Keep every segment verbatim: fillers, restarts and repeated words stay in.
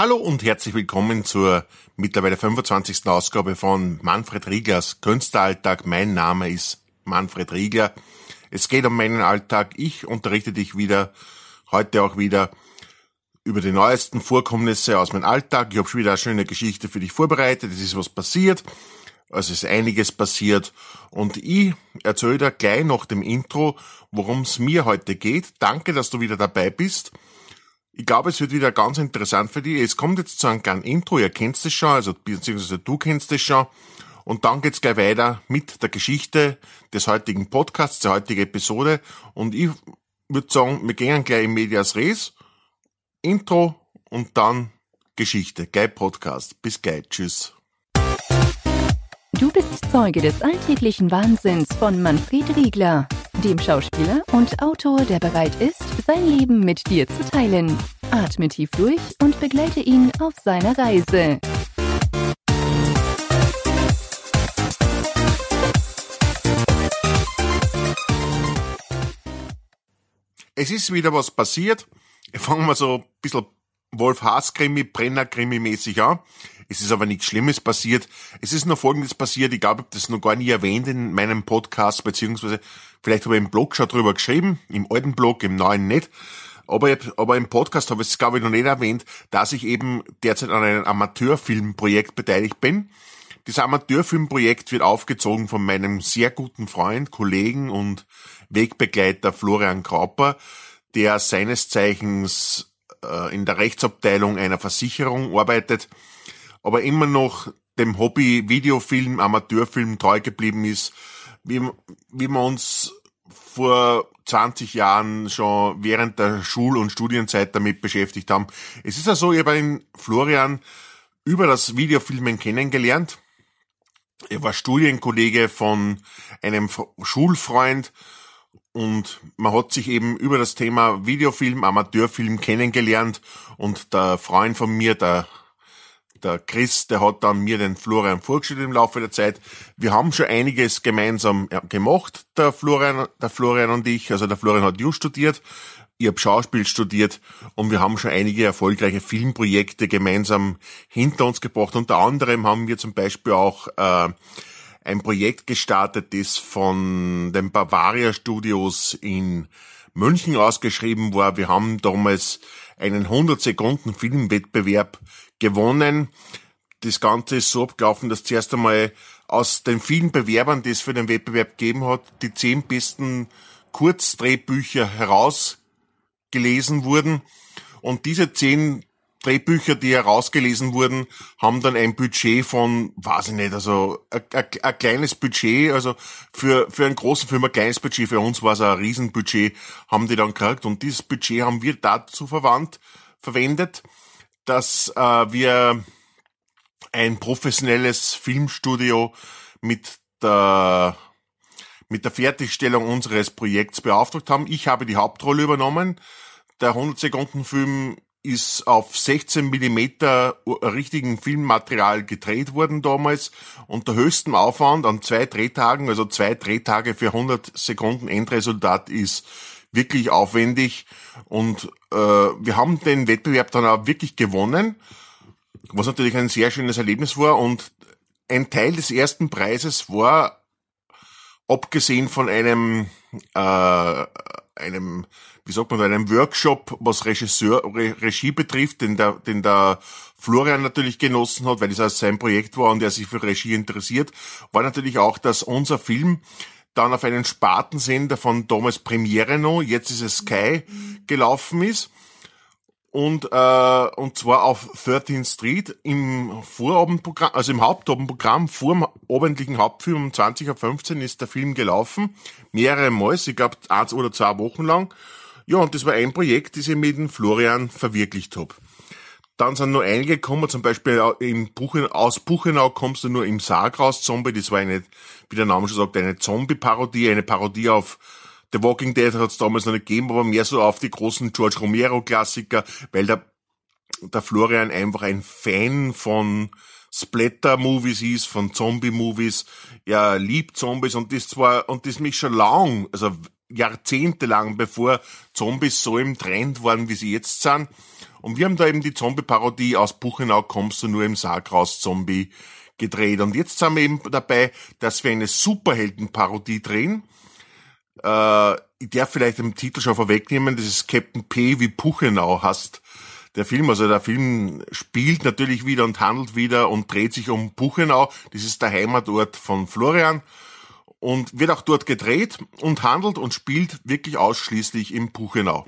Hallo und herzlich willkommen zur mittlerweile fünfundzwanzigsten Ausgabe von Manfred Rieglers Künstleralltag. Mein Name ist Manfred Riegler. Es geht um meinen Alltag. Ich unterrichte dich wieder, heute auch wieder, über die neuesten Vorkommnisse aus meinem Alltag. Ich habe schon wieder eine schöne Geschichte für dich vorbereitet. Es ist was passiert. Also ist einiges passiert. Und ich erzähle dir gleich nach dem Intro, worum es mir heute geht. Danke, dass du wieder dabei bist. Ich glaube, es wird wieder ganz interessant für dich. Es kommt jetzt zu einem kleinen Intro, ihr kennt es schon, also beziehungsweise du kennst es schon. Und dann geht's gleich weiter mit der Geschichte des heutigen Podcasts, der heutigen Episode. Und ich würde sagen, wir gehen gleich in Medias Res. Intro und dann Geschichte. Gleich Podcast. Bis gleich. Tschüss. Du bist Zeuge des alltäglichen Wahnsinns von Manfred Riegler, dem Schauspieler und Autor, der bereit ist, sein Leben mit dir zu teilen. Atme tief durch und begleite ihn auf seiner Reise. Es ist wieder was passiert. Fangen wir so ein bisschen Wolf-Haas-Krimi, Brenner-Krimi-mäßig an. Es ist aber nichts Schlimmes passiert. Es ist nur Folgendes passiert. Ich glaube, ich habe das noch gar nie erwähnt in meinem Podcast, beziehungsweise vielleicht habe ich im Blog schon drüber geschrieben, im alten Blog, im neuen nicht. Aber, aber im Podcast habe ich es, glaube ich, noch nicht erwähnt, dass ich eben derzeit an einem Amateurfilmprojekt beteiligt bin. Das Amateurfilmprojekt wird aufgezogen von meinem sehr guten Freund, Kollegen und Wegbegleiter Florian Kauper, der seines Zeichens äh, in der Rechtsabteilung einer Versicherung arbeitet, aber immer noch dem Hobby Videofilm, Amateurfilm treu geblieben ist, wie, wie wir uns vor zwanzig Jahren schon während der Schul- und Studienzeit damit beschäftigt haben. Es ist ja so, ich habe den Florian über das Videofilmen kennengelernt. Er war Studienkollege von einem Schulfreund und man hat sich eben über das Thema Videofilm, Amateurfilm kennengelernt und der Freund von mir, der Der Chris, der hat dann mir den Florian vorgestellt im Laufe der Zeit. Wir haben schon einiges gemeinsam gemacht, der Florian, der Florian und ich. Also der Florian hat Jus studiert, ich habe Schauspiel studiert und wir haben schon einige erfolgreiche Filmprojekte gemeinsam hinter uns gebracht. Unter anderem haben wir zum Beispiel auch äh, ein Projekt gestartet, das von den Bavaria Studios in München ausgeschrieben war. Wir haben damals einen hundert Sekunden Filmwettbewerb gewonnen. Das Ganze ist so abgelaufen, dass zuerst einmal aus den vielen Bewerbern, die es für den Wettbewerb gegeben hat, die zehn besten Kurzdrehbücher herausgelesen wurden. Und diese zehn Drehbücher, die herausgelesen wurden, haben dann ein Budget von, weiß ich nicht, also ein, ein, ein kleines Budget, also für für einen großen Film ein kleines Budget, für uns war es ein Riesenbudget, haben die dann gekriegt. Und dieses Budget haben wir dazu verwandt, verwendet, dass äh, wir ein professionelles Filmstudio mit der, mit der Fertigstellung unseres Projekts beauftragt haben. Ich habe die Hauptrolle übernommen. Der hundert Sekunden Film ist auf sechzehn Millimeter richtigen Filmmaterial gedreht worden damals unter höchstem Aufwand an zwei Drehtagen, also zwei Drehtage für hundert Sekunden Endresultat ist wirklich aufwendig und äh, wir haben den Wettbewerb dann auch wirklich gewonnen, was natürlich ein sehr schönes Erlebnis war und ein Teil des ersten Preises war, abgesehen von einem äh, einem wie sagt man, einem Workshop, was Regisseur, Re- Regie betrifft, den der, den der Florian natürlich genossen hat, weil es also sein Projekt war und er sich für Regie interessiert, war natürlich auch, dass unser Film dann auf einen Spartensender von Thomas Premiere noch, jetzt ist es Sky, gelaufen ist. Und, äh, und zwar auf thirteenth Street im Vorabendprogramm, also im Hauptabendprogramm, vor dem abendlichen Hauptfilm um zwanzig Uhr fünfzehn ist der Film gelaufen. Mehrere Mal, ich glaube, eins oder zwei Wochen lang. Ja, und das war ein Projekt, das ich mit dem Florian verwirklicht habe. Dann sind noch einige gekommen, zum Beispiel in Puchenau, aus Puchenau kommst du nur im Sarg raus, Zombie, das war eine, wie der Name schon sagt, eine Zombie-Parodie, eine Parodie auf The Walking Dead hat es damals noch nicht gegeben, aber mehr so auf die großen George Romero-Klassiker, weil der, der Florian einfach ein Fan von Splatter-Movies ist, von Zombie-Movies, er liebt Zombies und das zwar, und das mich schon lang, also jahrzehntelang, bevor Zombies so im Trend waren, wie sie jetzt sind. Und wir haben da eben die Zombie-Parodie aus Puchenau kommst du nur im Sarg raus, Zombie, gedreht. Und jetzt sind wir eben dabei, dass wir eine Superhelden-Parodie drehen. Äh, ich darf vielleicht den Titel schon vorwegnehmen, das ist Captain P wie Puchenau heißt der Film. Also der Film spielt natürlich wieder und handelt wieder und dreht sich um Puchenau. Das ist der Heimatort von Florian. Und wird auch dort gedreht und handelt und spielt wirklich ausschließlich in Puchenau.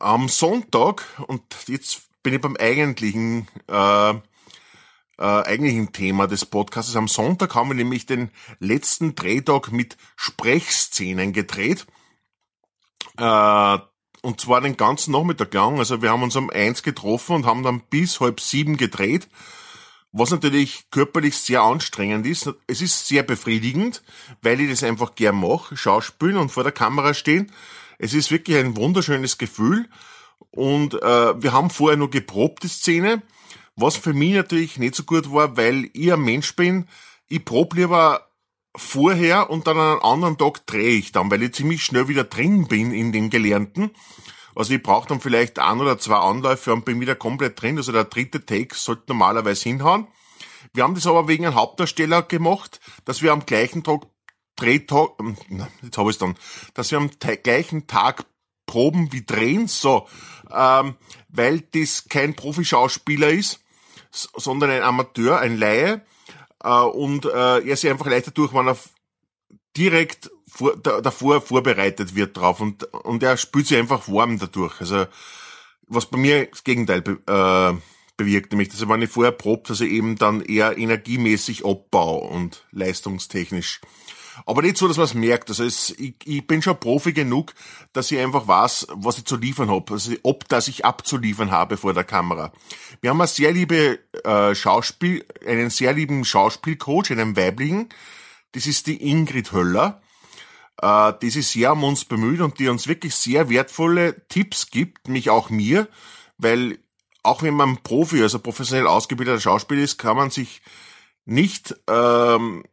Am Sonntag, und jetzt bin ich beim eigentlichen äh, äh, eigentlichen Thema des Podcasts, am Sonntag haben wir nämlich den letzten Drehtag mit Sprechszenen gedreht. Äh, und zwar den ganzen Nachmittag lang. Also wir haben uns um eins getroffen und haben dann bis halb sieben gedreht. Was natürlich körperlich sehr anstrengend ist. Es ist sehr befriedigend, weil ich das einfach gern mache, schauspielen und vor der Kamera stehen. Es ist wirklich ein wunderschönes Gefühl. Und äh, wir haben vorher nur geprobt, die Szene, was für mich natürlich nicht so gut war, weil ich ein Mensch bin. Ich probe lieber vorher und dann an einem anderen Tag drehe ich dann, weil ich ziemlich schnell wieder drin bin in dem Gelernten. Also ich brauche dann vielleicht ein oder zwei Anläufe und bin wieder komplett drin. Also der dritte Take sollte normalerweise hinhauen. Wir haben das aber wegen einem Hauptdarsteller gemacht, dass wir am gleichen Tag Drehtag, jetzt habe ich es dann, dass wir am gleichen Tag proben wie drehen, so, ähm, weil das kein Profischauspieler ist, sondern ein Amateur, ein Laie, äh, und äh, er sich einfach leichter durch, wenn er direkt vor, da, davor vorbereitet wird drauf und und er spült sich einfach warm dadurch. Also was bei mir das Gegenteil be, äh, bewirkt, nämlich dass ich, wenn ich vorher probt, dass ich eben dann eher energiemäßig abbaue und leistungstechnisch. Aber nicht so, dass man es merkt. Also es, ich, ich bin schon Profi genug, dass ich einfach weiß, was ich zu liefern habe, also ob das ich abzuliefern habe vor der Kamera. Wir haben eine sehr liebe äh, Schauspiel, einen sehr lieben Schauspielcoach, einen weiblichen. Das ist die Ingrid Höller, die sich sehr um uns bemüht und die uns wirklich sehr wertvolle Tipps gibt, mich auch mir, weil auch wenn man Profi, also professionell ausgebildeter Schauspieler ist, kann man sich nicht, ähm,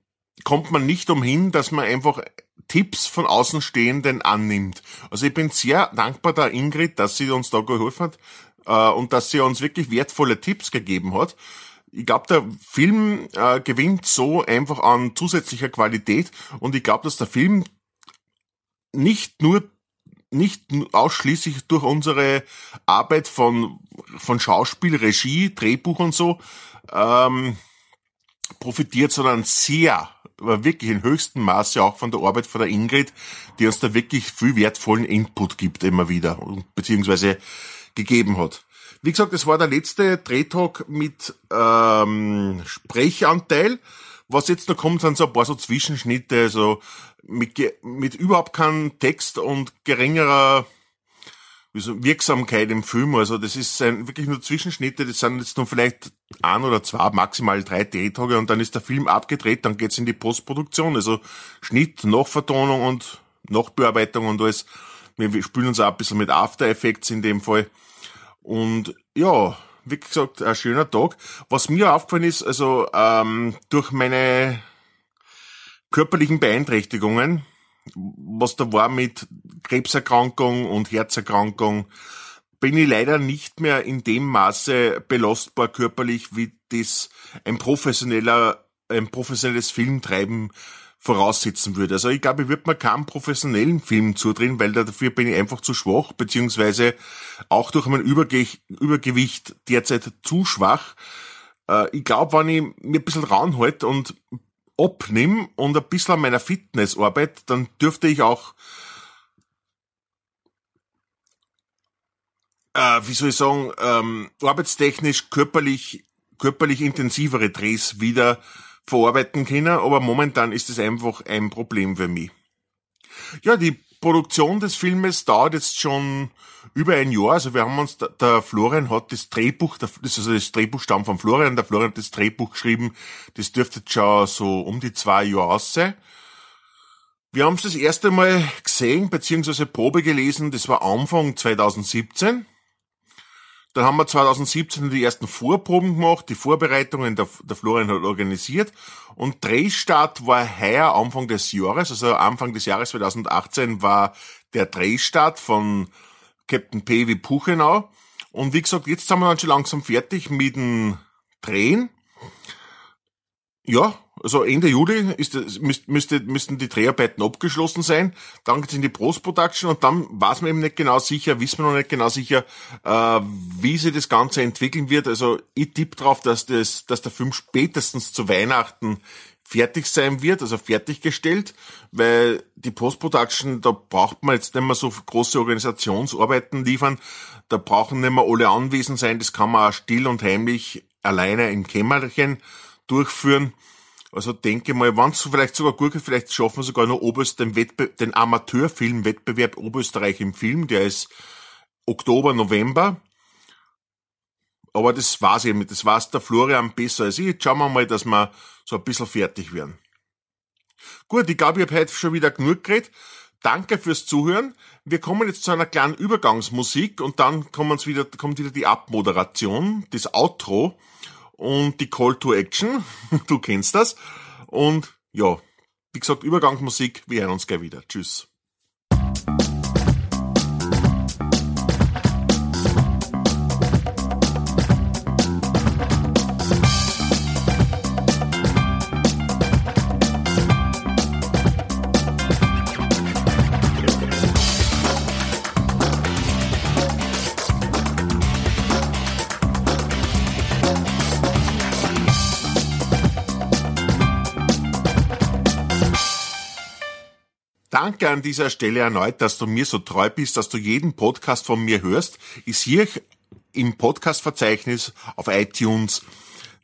kommt man nicht umhin, dass man einfach Tipps von Außenstehenden annimmt. Also ich bin sehr dankbar der Ingrid, dass sie uns da geholfen hat äh, und dass sie uns wirklich wertvolle Tipps gegeben hat. Ich glaube, der Film äh, gewinnt so einfach an zusätzlicher Qualität und ich glaube, dass der Film nicht nur, nicht ausschließlich durch unsere Arbeit von, von Schauspiel, Regie, Drehbuch und so ähm, profitiert, sondern sehr, wirklich in höchstem Maße auch von der Arbeit von der Ingrid, die uns da wirklich viel wertvollen Input gibt immer wieder, beziehungsweise gegeben hat. Wie gesagt, das war der letzte Drehtag mit ähm, Sprechanteil. Was jetzt noch kommt, sind so ein paar so Zwischenschnitte, so mit, mit überhaupt keinem Text und geringerer Wirksamkeit im Film. Also das ist ein, wirklich nur Zwischenschnitte, das sind jetzt nur vielleicht ein oder zwei, maximal drei Drehtage und dann ist der Film abgedreht, dann geht's in die Postproduktion. Also Schnitt, Nachvertonung und Nachbearbeitung und alles. Wir spielen uns auch ein bisschen mit After Effects in dem Fall. Und ja, wie gesagt, ein schöner Tag. Was mir aufgefallen ist, also ähm, durch meine körperlichen Beeinträchtigungen, was da war mit Krebserkrankung und Herzerkrankung, bin ich leider nicht mehr in dem Maße belastbar körperlich, wie das ein professioneller, ein professionelles Filmtreiben voraussetzen würde. Also ich glaube, ich würde mir keinen professionellen Film zudrehen, weil dafür bin ich einfach zu schwach, beziehungsweise auch durch mein Überge- Übergewicht derzeit zu schwach. Äh, ich glaube, wenn ich mir ein bisschen ranhalte und abnehme und ein bisschen an meiner Fitness arbeite, dann dürfte ich auch, äh, wie soll ich sagen, ähm, arbeitstechnisch, körperlich, körperlich intensivere Drehs wieder verarbeiten können, aber momentan ist es einfach ein Problem für mich. Ja, die Produktion des Filmes dauert jetzt schon über ein Jahr, also wir haben uns, der Florian hat das Drehbuch, das ist also das Drehbuch stammt von Florian, der Florian hat das Drehbuch geschrieben, das dürfte jetzt schon so um die zwei Jahre aus sein. Wir haben es das erste Mal gesehen, beziehungsweise Probe gelesen, das war Anfang zwanzig siebzehn. Dann haben wir zwanzig siebzehn die ersten Vorproben gemacht, die Vorbereitungen der, der Florian hat organisiert und Drehstart war heuer Anfang des Jahres, also Anfang des Jahres zwanzig achtzehn war der Drehstart von Captain P wie Puchenau und wie gesagt, jetzt sind wir dann schon langsam fertig mit dem Drehen. Ja, also Ende Juli ist das, müsste, müssten die Dreharbeiten abgeschlossen sein. Dann geht's in die Post-Production und dann weiß man eben nicht genau sicher, wissen wir noch nicht genau sicher, äh, wie sich das Ganze entwickeln wird. Also ich tippe drauf, dass das, dass der Film spätestens zu Weihnachten fertig sein wird, also fertiggestellt, weil die Post-Production, da braucht man jetzt nicht mehr so große Organisationsarbeiten liefern, da brauchen nicht mehr alle anwesend sein, das kann man auch still und heimlich alleine im Kämmerchen durchführen. Also denke mal, wenn es vielleicht sogar gut geht, vielleicht schaffen wir sogar noch Oberst den, Wettbe- den Amateurfilmwettbewerb Oberösterreich im Film, der ist Oktober, November. Aber das war's eben, das war's der Florian besser als ich. Jetzt schauen wir mal, dass wir so ein bisschen fertig werden. Gut, ich glaube, ich habe heute schon wieder genug geredet. Danke fürs Zuhören. Wir kommen jetzt zu einer kleinen Übergangsmusik und dann wieder, kommt wieder die Abmoderation, das Outro. Und die Call to Action, du kennst das. Und ja, wie gesagt, Übergangsmusik, wir hören uns gleich wieder. Tschüss. Danke an dieser Stelle erneut, dass du mir so treu bist, dass du jeden Podcast von mir hörst. Ist hier im Podcast-Verzeichnis auf iTunes,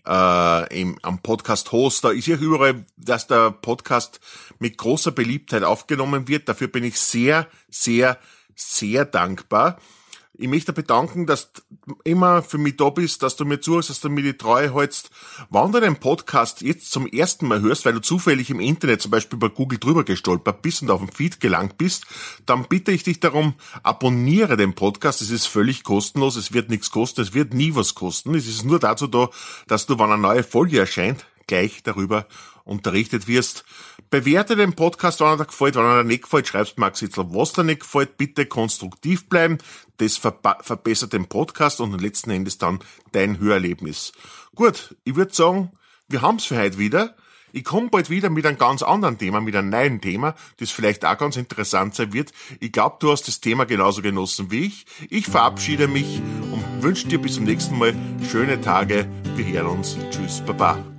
äh, im, am Podcast-Hoster, ist hier überall, dass der Podcast mit großer Beliebtheit aufgenommen wird. Dafür bin ich sehr, sehr, sehr dankbar. Ich möchte bedanken, dass du immer für mich da bist, dass du mir zuhörst, dass du mir die Treue hältst. Wenn du den Podcast jetzt zum ersten Mal hörst, weil du zufällig im Internet zum Beispiel bei Google drüber gestolpert bist und auf den Feed gelangt bist, dann bitte ich dich darum, abonniere den Podcast. Es ist völlig kostenlos, es wird nichts kosten, es wird nie was kosten. Es ist nur dazu da, dass du, wenn eine neue Folge erscheint, gleich darüber unterrichtet wirst. Bewerte den Podcast, wenn er dir gefällt, wenn er dir nicht gefällt, schreibst Max Hitzler, was dir nicht gefällt, bitte konstruktiv bleiben, das verba- verbessert den Podcast und letzten Endes dann dein Hörerlebnis. Gut, ich würde sagen, wir haben's für heute wieder. Ich komme bald wieder mit einem ganz anderen Thema, mit einem neuen Thema, das vielleicht auch ganz interessant sein wird. Ich glaube, du hast das Thema genauso genossen wie ich. Ich verabschiede mich und wünsche dir bis zum nächsten Mal schöne Tage. Wir hören uns. Tschüss, Baba.